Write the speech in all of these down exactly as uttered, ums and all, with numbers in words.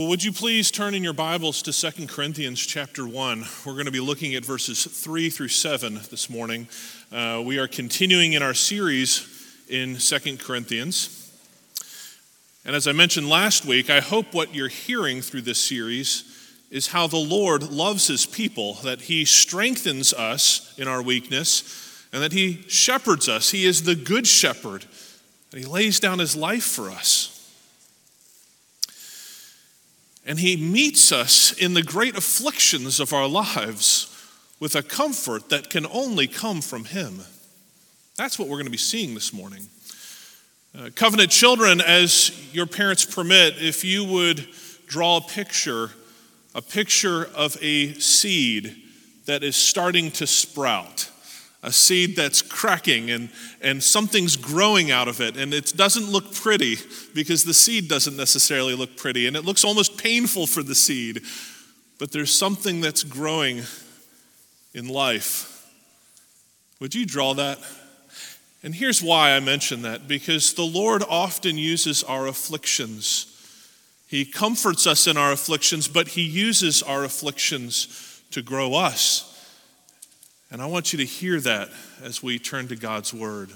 Would you please turn in your Bibles to Second Corinthians chapter one. We're going to be looking at verses three through seven this morning. Uh, we are continuing in our series in Second Corinthians. And as I mentioned last week, I hope what you're hearing through this series is how the Lord loves his people, that he strengthens us in our weakness, and that he shepherds us. He is the good shepherd, and he lays down his life for us. And he meets us in the great afflictions of our lives with a comfort that can only come from him. That's what we're going to be seeing this morning. Uh, Covenant children, as your parents permit, if you would draw a picture, a picture of a seed that is starting to sprout, a seed that's cracking and, and something's growing out of it, and it doesn't look pretty because the seed doesn't necessarily look pretty, and it looks almost painful for the seed, but there's something that's growing in life. Would you draw that? And here's why I mention that, because the Lord often uses our afflictions. He comforts us in our afflictions, but he uses our afflictions to grow us. And I want you to hear that as we turn to God's word.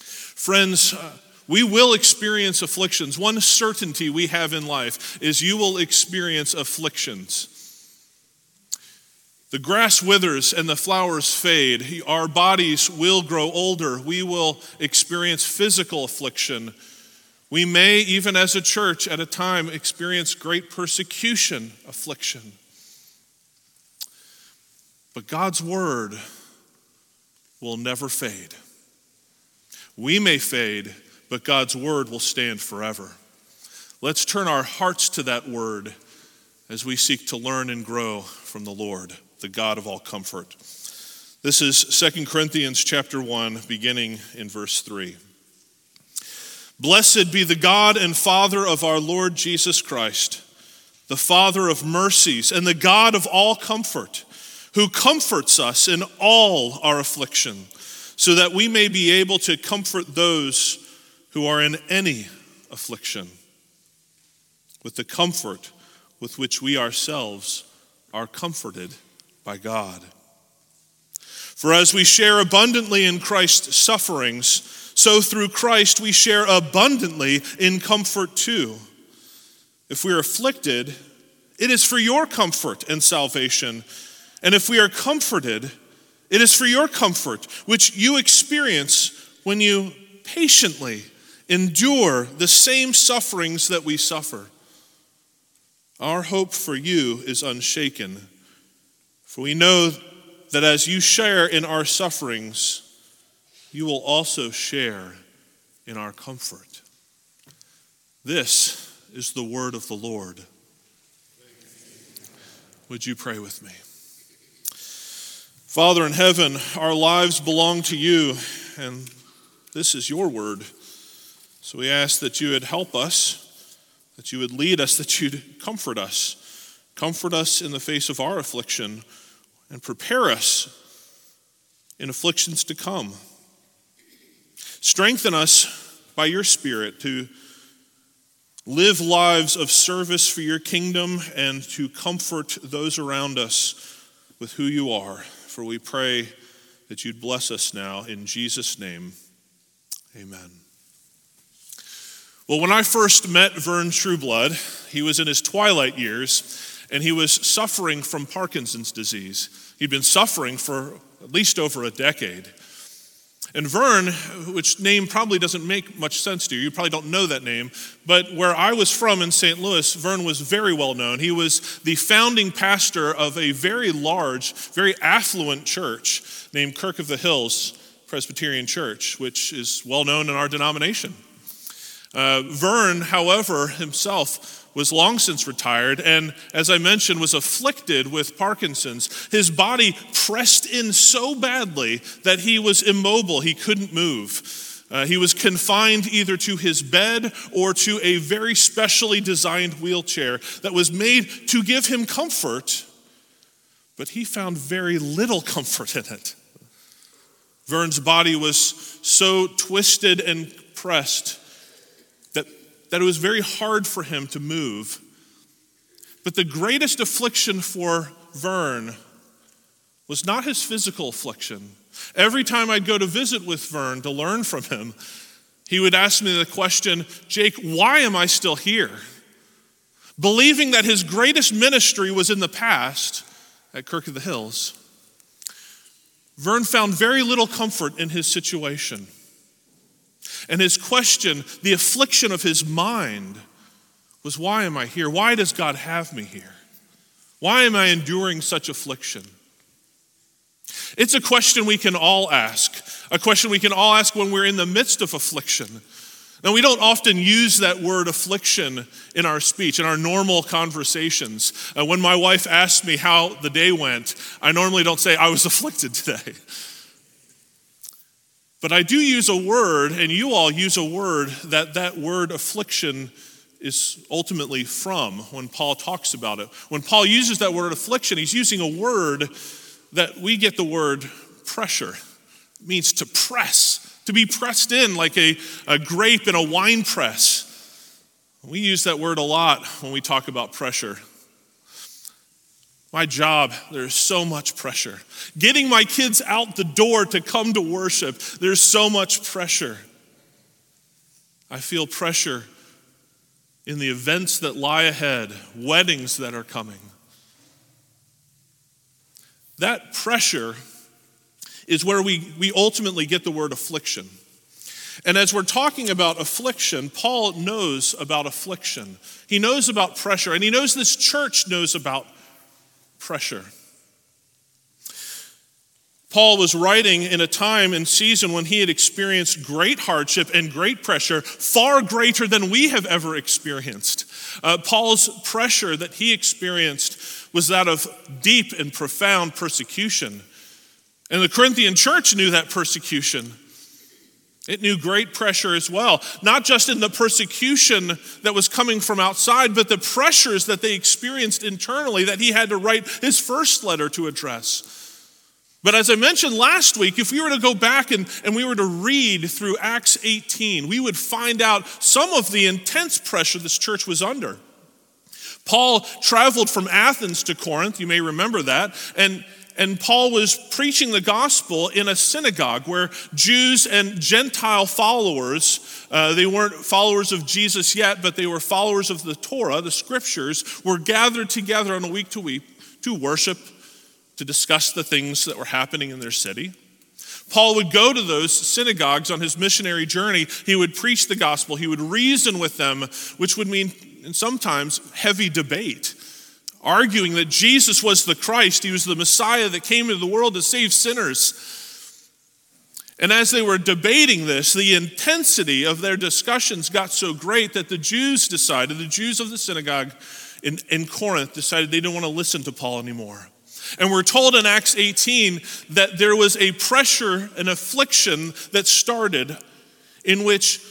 Friends, uh, we will experience afflictions. One certainty we have in life is you will experience afflictions. The grass withers and the flowers fade. Our bodies will grow older. We will experience physical affliction. We may, even as a church at a time, experience great persecution affliction. But God's word will never fade. We may fade, but God's word will stand forever. Let's turn our hearts to that word as we seek to learn and grow from the Lord, the God of all comfort. This is Second Corinthians chapter one, beginning in verse three. Blessed be the God and Father of our Lord Jesus Christ, the Father of mercies and the God of all comfort, who comforts us in all our affliction, so that we may be able to comfort those who are in any affliction with the comfort with which we ourselves are comforted by God. For as we share abundantly in Christ's sufferings, so through Christ we share abundantly in comfort too. If we are afflicted, it is for your comfort and salvation. And if we are comforted, it is for your comfort, which you experience when you patiently endure the same sufferings that we suffer. Our hope for you is unshaken, for we know that as you share in our sufferings, you will also share in our comfort. This is the word of the Lord. Would you pray with me? Father in heaven, our lives belong to you, and this is your word. So we ask that you would help us, that you would lead us, that you'd comfort us. Comfort us in the face of our affliction, and prepare us in afflictions to come. Strengthen us by your Spirit to live lives of service for your kingdom and to comfort those around us with who you are. For we pray that you'd bless us now in Jesus' name. Amen. Well, when I first met Vern Trueblood, he was in his twilight years, and he was suffering from Parkinson's disease. He'd been suffering for at least over a decade. And Vern, which name probably doesn't make much sense to you, you probably don't know that name, but where I was from in Saint Louis, Vern was very well known. He was the founding pastor of a very large, very affluent church named Kirk of the Hills Presbyterian Church, which is well known in our denomination. Uh, Vern, however, himself was long since retired, and as I mentioned, was afflicted with Parkinson's. His body pressed in so badly that he was immobile. He couldn't move. Uh, he was confined either to his bed or to a very specially designed wheelchair that was made to give him comfort, but he found very little comfort in it. Vern's body was so twisted and pressed that it was very hard for him to move But the greatest affliction for Vern was not his physical affliction. Every time I'd go to visit with Vern to learn from him, he would ask me the question, Jake, why am I still here? Believing that his greatest ministry was in the past at Kirk of the Hills, Vern found very little comfort in his situation. And his question, the affliction of his mind, was why am I here? Why does God have me here? Why am I enduring such affliction? It's a question we can all ask, a question we can all ask when we're in the midst of affliction. Now, we don't often use that word affliction in our speech, in our normal conversations. Uh, when my wife asks me how the day went, I normally don't say, I was afflicted today. But I do use a word, and you all use a word, that that word affliction is ultimately from when Paul talks about it. When Paul uses that word affliction, he's using a word that we get the word pressure. It means to press, to be pressed in like a, a grape in a wine press. We use that word a lot when we talk about pressure. My job, there's so much pressure. Getting my kids out the door to come to worship, there's so much pressure. I feel pressure in the events that lie ahead, weddings that are coming. That pressure is where we, we ultimately get the word affliction. And as we're talking about affliction, Paul knows about affliction. He knows about pressure, and he knows this church knows about pressure. Paul was writing in a time and season when he had experienced great hardship and great pressure, far greater than we have ever experienced. Uh, Paul's pressure that he experienced was that of deep and profound persecution. And the Corinthian church knew that persecution. It knew great pressure as well, not just in the persecution that was coming from outside, but the pressures that they experienced internally that he had to write his first letter to address. But as I mentioned last week, if we were to go back and, and we were to read through Acts eighteen, we would find out some of the intense pressure this church was under. Paul traveled from Athens to Corinth, you may remember that, and, and Paul was preaching the gospel in a synagogue where Jews and Gentile followers, uh, they weren't followers of Jesus yet, but they were followers of the Torah, the scriptures, were gathered together on a week to week to worship, to discuss the things that were happening in their city. Paul would go to those synagogues on his missionary journey. He would preach the gospel. He would reason with them, which would mean sometimes heavy debate, arguing that Jesus was the Christ. He was the Messiah that came into the world to save sinners. And as they were debating this, the intensity of their discussions got so great that the Jews decided, the Jews of the synagogue in, in Corinth decided they didn't want to listen to Paul anymore. And we're told in Acts eighteen that there was a pressure, an affliction that started in which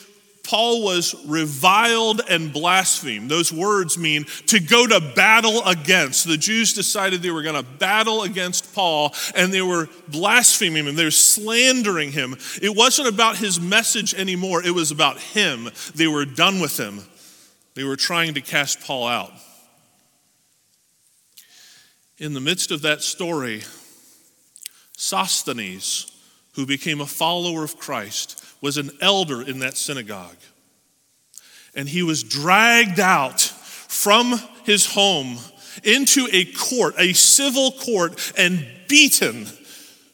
Paul was reviled and blasphemed. Those words mean to go to battle against. The Jews decided they were going to battle against Paul, and they were blaspheming him. They were slandering him. It wasn't about his message anymore. It was about him. They were done with him. They were trying to cast Paul out. In the midst of that story, Sosthenes, who became a follower of Christ, was an elder in that synagogue. And he was dragged out from his home into a court, a civil court, and beaten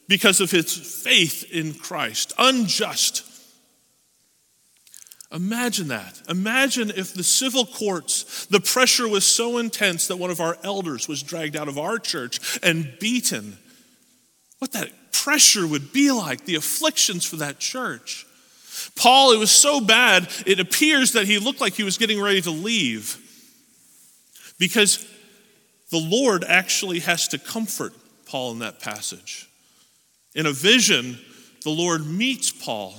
because of his faith in Christ. Unjust. Imagine that. Imagine if the civil courts, the pressure was so intense that one of our elders was dragged out of our church and beaten. What that pressure would be like, the afflictions for that church. Paul, it was so bad, it appears that he looked like he was getting ready to leave, because the Lord actually has to comfort Paul in that passage. In a vision, the Lord meets Paul.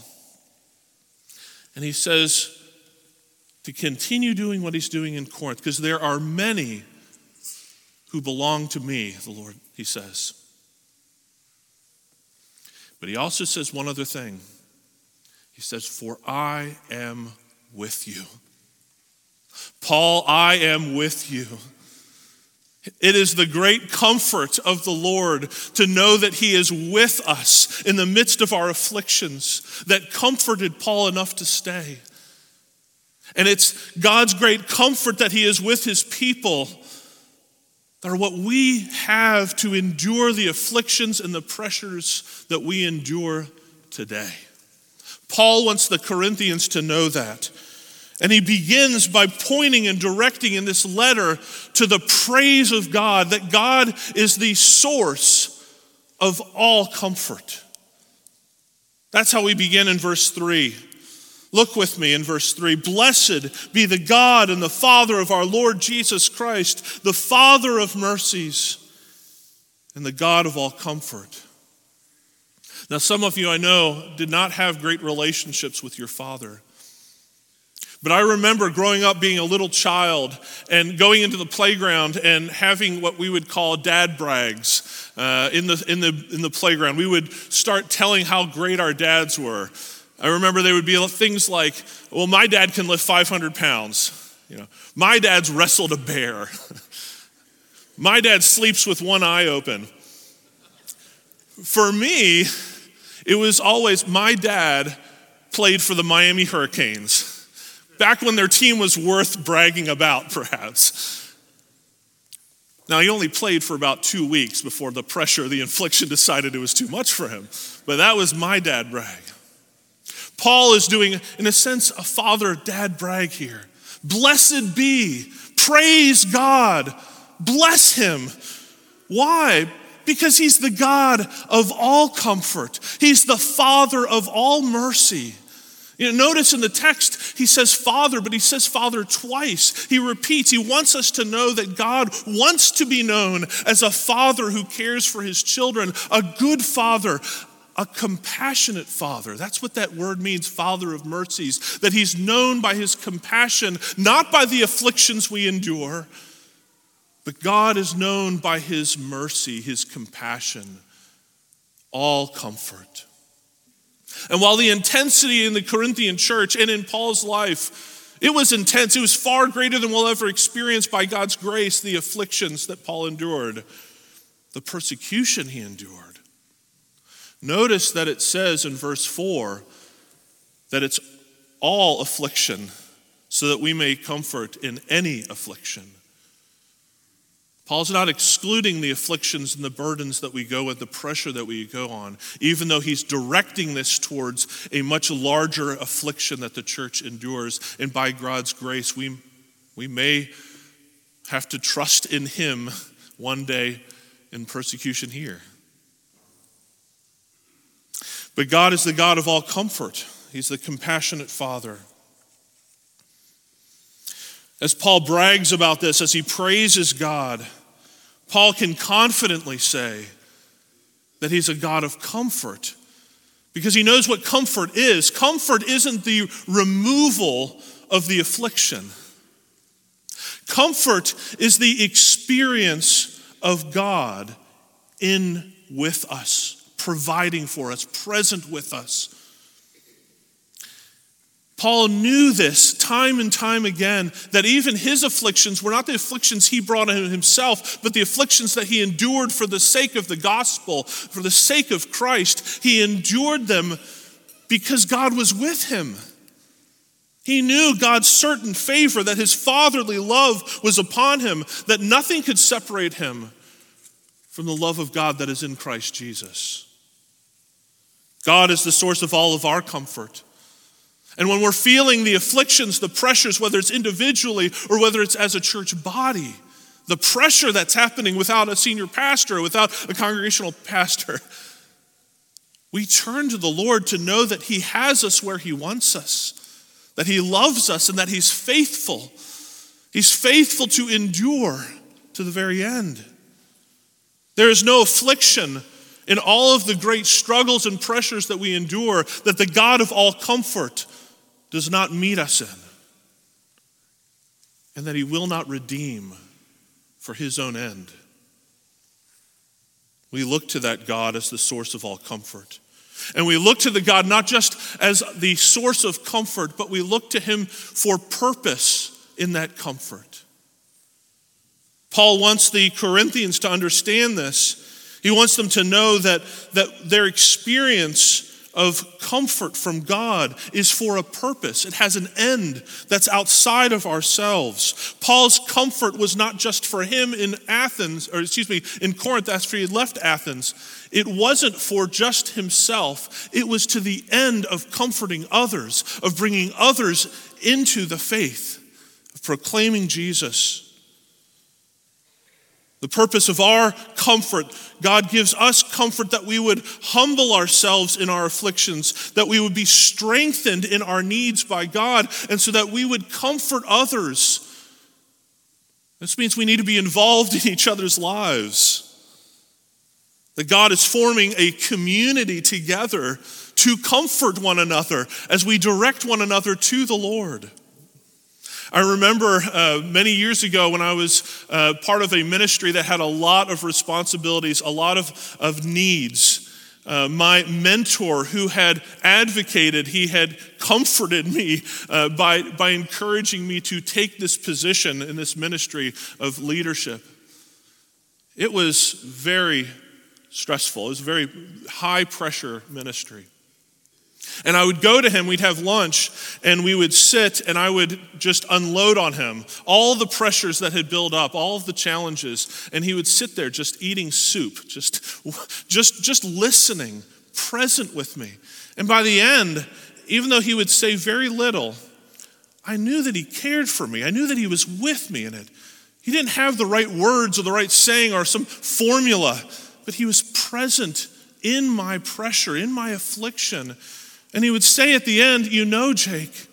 And he says to continue doing what he's doing in Corinth, because there are many who belong to me, the Lord, he says. But he also says one other thing. He says, for I am with you. Paul, I am with you. It is the great comfort of the Lord to know that he is with us in the midst of our afflictions that comforted Paul enough to stay. And it's God's great comfort that he is with his people that are what we have to endure the afflictions and the pressures that we endure today. Paul wants the Corinthians to know that. And he begins by pointing and directing in this letter to the praise of God, that God is the source of all comfort. That's how we begin in verse three. Look with me in verse three. Blessed be the God and the Father of our Lord Jesus Christ, the Father of mercies and the God of all comfort. Now, some of you I know did not have great relationships with your father. But I remember growing up being a little child and going into the playground and having what we would call dad brags uh, in the in the in the playground. We would start telling how great our dads were. I remember they would be things like, "Well, my dad can lift five hundred pounds. You know, my dad's wrestled a bear. My dad sleeps with one eye open." For me, it was always my dad played for the Miami Hurricanes. Back when their team was worth bragging about, perhaps. Now, he only played for about two weeks before the pressure, the infliction decided it was too much for him. But that was my dad brag. Paul is doing, in a sense, a father dad brag here. Blessed be, praise God, bless him. Why? Because he's the God of all comfort. He's the Father of all mercy. You know, notice in the text, he says Father, but he says Father twice. He repeats, he wants us to know that God wants to be known as a father who cares for his children, a good father, a compassionate father. That's what that word means, Father of mercies, that he's known by his compassion, not by the afflictions we endure, but God is known by his mercy, his compassion, all comfort. And while the intensity in the Corinthian church and in Paul's life, it was intense, it was far greater than we'll ever experience by God's grace, the afflictions that Paul endured, the persecution he endured. Notice that it says in verse four that it's all affliction so that we may comfort in any affliction. Paul's not excluding the afflictions and the burdens that we go with, the pressure that we go on, even though he's directing this towards a much larger affliction that the church endures. And by God's grace, we, we may have to trust in him one day in persecution here. But God is the God of all comfort. He's the compassionate Father. As Paul brags about this, as he praises God, Paul can confidently say that he's a God of comfort because he knows what comfort is. Comfort isn't the removal of the affliction. Comfort is the experience of God in with us, providing for us, present with us. Paul knew this time and time again, that even his afflictions were not the afflictions he brought on himself, but the afflictions that he endured for the sake of the gospel, for the sake of Christ. He endured them because God was with him. He knew God's certain favor, that his fatherly love was upon him, that nothing could separate him from the love of God that is in Christ Jesus. God is the source of all of our comfort. And when we're feeling the afflictions, the pressures, whether it's individually or whether it's as a church body, the pressure that's happening without a senior pastor, without a congregational pastor, we turn to the Lord to know that he has us where he wants us, that he loves us, and that he's faithful. He's faithful to endure to the very end. There is no affliction in all of the great struggles and pressures that we endure that the God of all comfort does not meet us in, and that he will not redeem for his own end. We look to that God as the source of all comfort. And we look to the God not just as the source of comfort, but we look to him for purpose in that comfort. Paul wants the Corinthians to understand this. He wants them to know that, that their experience of comfort from God is for a purpose. It has an end that's outside of ourselves. Paul's comfort was not just for him in Athens, or excuse me, in Corinth after he had left Athens. It wasn't for just himself. It was to the end of comforting others, of bringing others into the faith, of proclaiming Jesus. The purpose of our comfort, God gives us comfort that we would humble ourselves in our afflictions, that we would be strengthened in our needs by God, and so that we would comfort others. This means we need to be involved in each other's lives. That God is forming a community together to comfort one another as we direct one another to the Lord. I remember uh, many years ago when I was uh, part of a ministry that had a lot of responsibilities, a lot of, of needs. Uh, my mentor who had advocated, he had comforted me uh, by, by encouraging me to take this position in this ministry of leadership. It was very stressful. It was a very high pressure ministry. And I would go to him, we'd have lunch, and we would sit, and I would just unload on him all the pressures that had built up, all of the challenges, and he would sit there just eating soup, just, just, just listening, present with me. And by the end, even though he would say very little, I knew that he cared for me. I knew that he was with me in it. He didn't have the right words or the right saying or some formula, but he was present in my pressure, in my affliction. And he would say at the end, you know, Jake,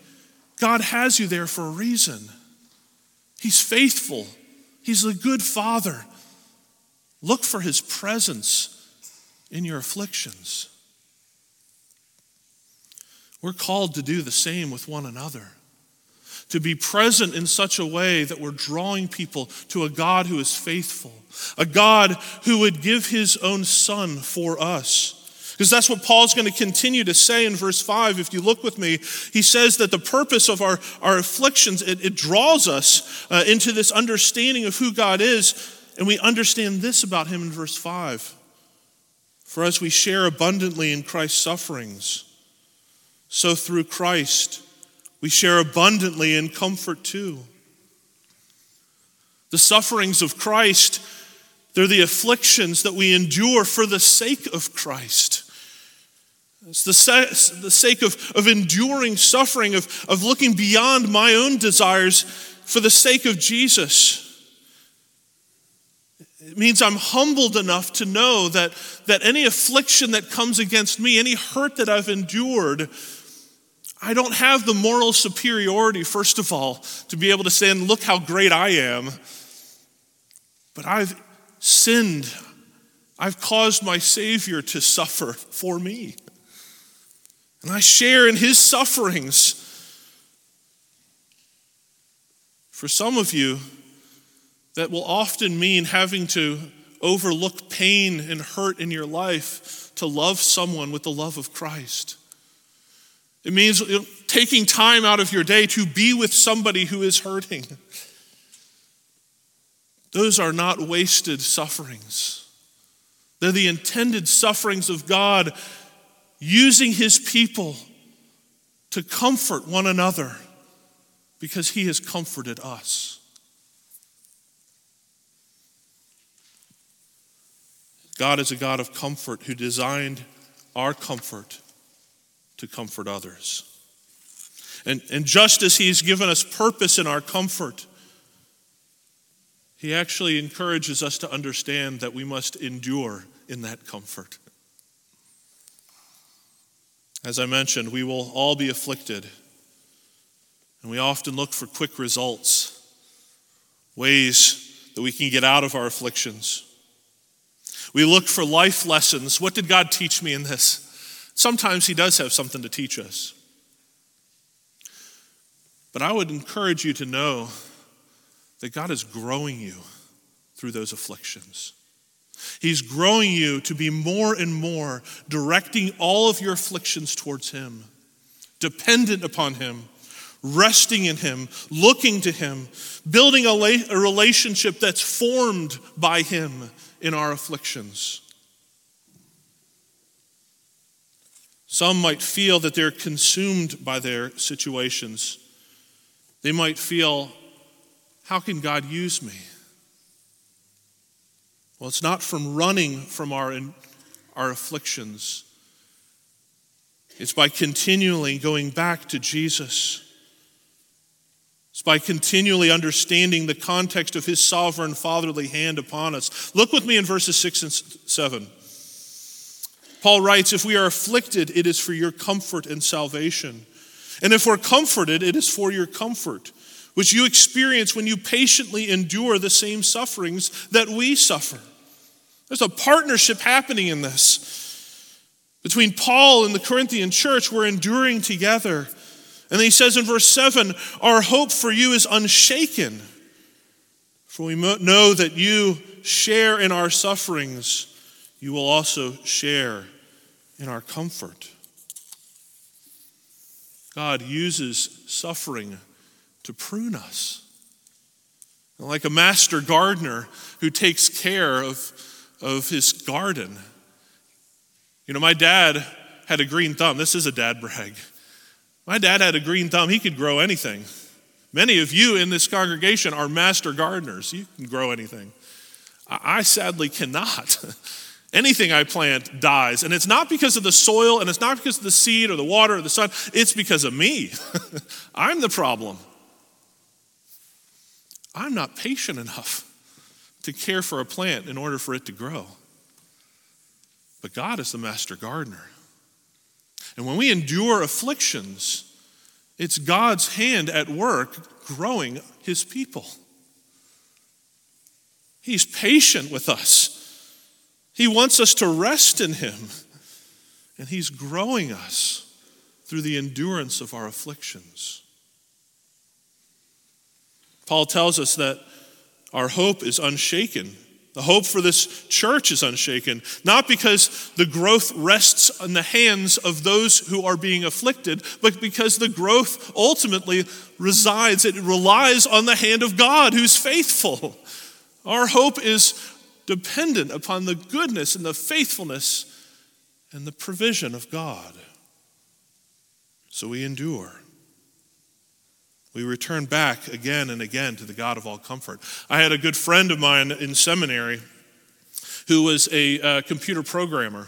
God has you there for a reason. He's faithful. He's a good father. Look for his presence in your afflictions. We're called to do the same with one another, to be present in such a way that we're drawing people to a God who is faithful, a God who would give his own son for us. Because that's what Paul's going to continue to say in verse five. If you look with me, he says that the purpose of our, our afflictions, it, it draws us uh, into this understanding of who God is. And we understand this about him in verse five. For as we share abundantly in Christ's sufferings, so through Christ we share abundantly in comfort too. The sufferings of Christ, they're the afflictions that we endure for the sake of Christ. It's the, se- the sake of, of enduring suffering, of, of looking beyond my own desires for the sake of Jesus. It means I'm humbled enough to know that, that any affliction that comes against me, any hurt that I've endured, I don't have the moral superiority, first of all, to be able to say, and look how great I am. But I've sinned. I've caused my Savior to suffer for me. And I share in his sufferings. For some of you, that will often mean having to overlook pain and hurt in your life to love someone with the love of Christ. It means taking time out of your day to be with somebody who is hurting. Those are not wasted sufferings. They're the intended sufferings of God using his people to comfort one another because he has comforted us. God is a God of comfort who designed our comfort to comfort others. And, and just as he's given us purpose in our comfort, he actually encourages us to understand that we must endure in that comfort. As I mentioned, we will all be afflicted, and we often look for quick results, ways that we can get out of our afflictions. We look for life lessons. What did God teach me in this? Sometimes he does have something to teach us. But I would encourage you to know that God is growing you through those afflictions. He's growing you to be more and more directing all of your afflictions towards him, dependent upon him, resting in him, looking to him, building a, la- a relationship that's formed by him in our afflictions. Some might feel that they're consumed by their situations. They might feel, how can God use me? Well, it's not from running from our, our afflictions. It's by continually going back to Jesus. It's by continually understanding the context of his sovereign fatherly hand upon us. Look with me in verses six and seven. Paul writes, if we are afflicted, it is for your comfort and salvation. And if we're comforted, it is for your comfort, which you experience when you patiently endure the same sufferings that we suffer. There's a partnership happening in this. Between Paul and the Corinthian church, we're enduring together. And he says in verse seven, our hope for you is unshaken, for we know that you share in our sufferings, you will also share in our comfort. God uses suffering to prune us. And like a master gardener who takes care of, of his garden. You know, my dad had a green thumb. This is a dad brag. My dad had a green thumb. He could grow anything. Many of you in this congregation are master gardeners. You can grow anything. I sadly cannot. Anything I plant dies. And it's not because of the soil, and it's not because of the seed or the water or the sun. It's because of me. I'm the problem. I'm not patient enough to care for a plant in order for it to grow. But God is the master gardener. And when we endure afflictions, it's God's hand at work growing his people. He's patient with us. He wants us to rest in him. And he's growing us through the endurance of our afflictions. Paul tells us that our hope is unshaken. The hope for this church is unshaken, not because the growth rests on the hands of those who are being afflicted, but because the growth ultimately resides, it relies on the hand of God who's faithful. Our hope is dependent upon the goodness and the faithfulness and the provision of God. So we endure. We return back again and again to the God of all comfort. I had a good friend of mine in seminary who was a uh, computer programmer.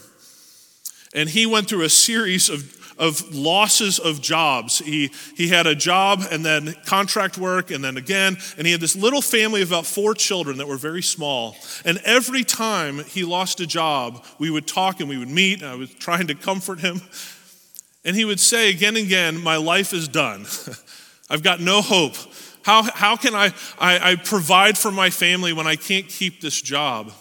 And he went through a series of, of losses of jobs. He, he had a job and then contract work and then again. And he had this little family of about four children that were very small. And every time he lost a job, we would talk and we would meet. And I was trying to comfort him. And he would say again and again, my life is done. I've got no hope. How, how can I, I, I provide for my family when I can't keep this job?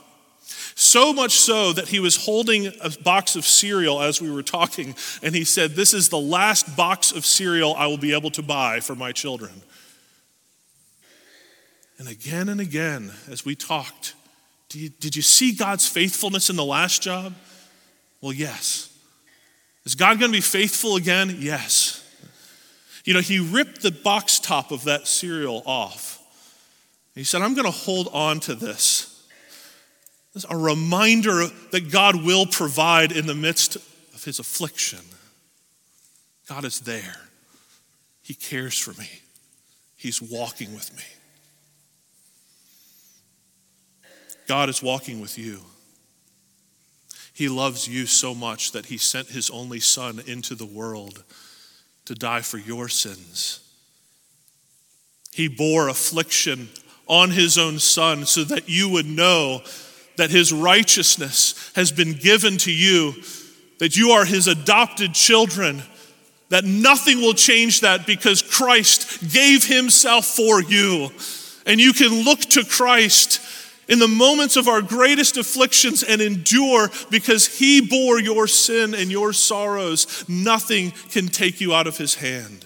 So much so that he was holding a box of cereal as we were talking, and he said, this is the last box of cereal I will be able to buy for my children. And again and again, as we talked, did you, did you see God's faithfulness in the last job? Well, yes. Is God going to be faithful again? Yes. You know, he ripped the box top of that cereal off. He said, I'm going to hold on to this. This is a reminder that God will provide in the midst of his affliction. God is there. He cares for me. He's walking with me. God is walking with you. He loves you so much that he sent his only son into the world to die for your sins. He bore affliction on his own son so that you would know that his righteousness has been given to you, that you are his adopted children, that nothing will change that because Christ gave himself for you. And you can look to Christ in the moments of our greatest afflictions and endure because he bore your sin and your sorrows. Nothing can take you out of his hand.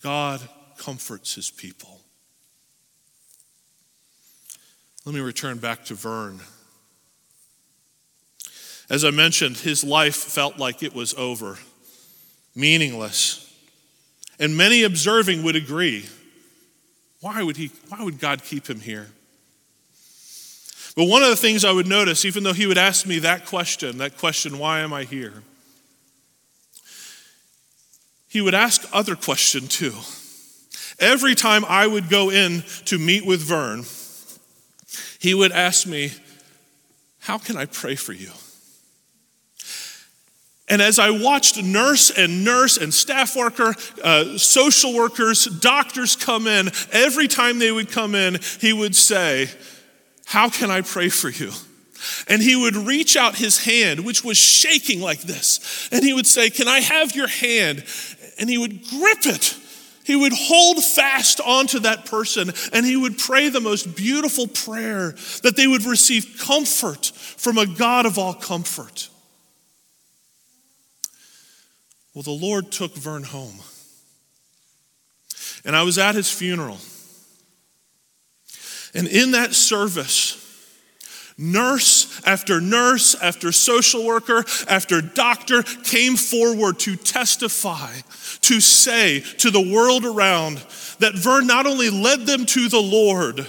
God comforts his people. Let me return back to Vern. As I mentioned, his life felt like it was over, meaningless. And many observing would agree. Why would he, why would God keep him here? But one of the things I would notice, even though he would ask me that question, that question, why am I here? He would ask other question too. Every time I would go in to meet with Vern, he would ask me, how can I pray for you? And as I watched nurse and nurse and staff worker, uh, social workers, doctors come in, every time they would come in, he would say, how can I pray for you? And he would reach out his hand, which was shaking like this. And he would say, can I have your hand? And he would grip it. He would hold fast onto that person, and he would pray the most beautiful prayer that they would receive comfort from a God of all comfort. Well, the Lord took Vern home. And I was at his funeral. And in that service, nurse after nurse after social worker after doctor came forward to testify, to say to the world around that Vern not only led them to the Lord,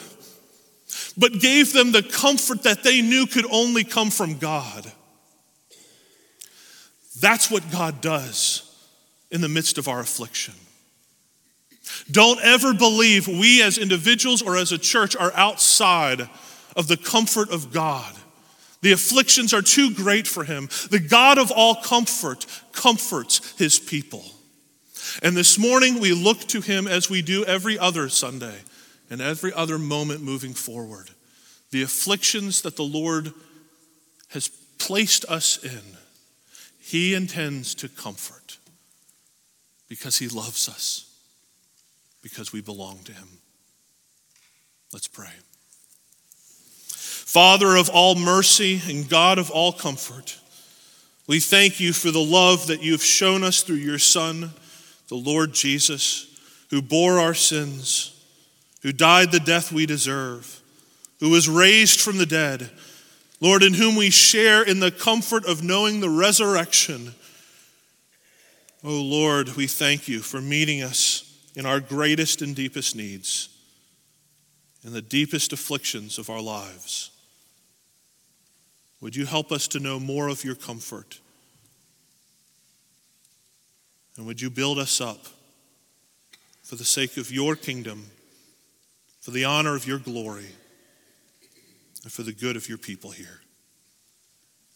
but gave them the comfort that they knew could only come from God. That's what God does in the midst of our affliction. Don't ever believe we as individuals or as a church are outside of the comfort of God. The afflictions are too great for him. The God of all comfort comforts his people. And this morning we look to him as we do every other Sunday and every other moment moving forward. The afflictions that the Lord has placed us in, he intends to comfort because he loves us, because we belong to him. Let's pray. Father of all mercy and God of all comfort, we thank you for the love that you have shown us through your Son, the Lord Jesus, who bore our sins, who died the death we deserve, who was raised from the dead, Lord, in whom we share in the comfort of knowing the resurrection. Oh Lord, we thank you for meeting us in our greatest and deepest needs, in the deepest afflictions of our lives. Would you help us to know more of your comfort? And would you build us up for the sake of your kingdom, for the honor of your glory, and for the good of your people here.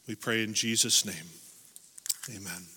We pray in Jesus' name, amen.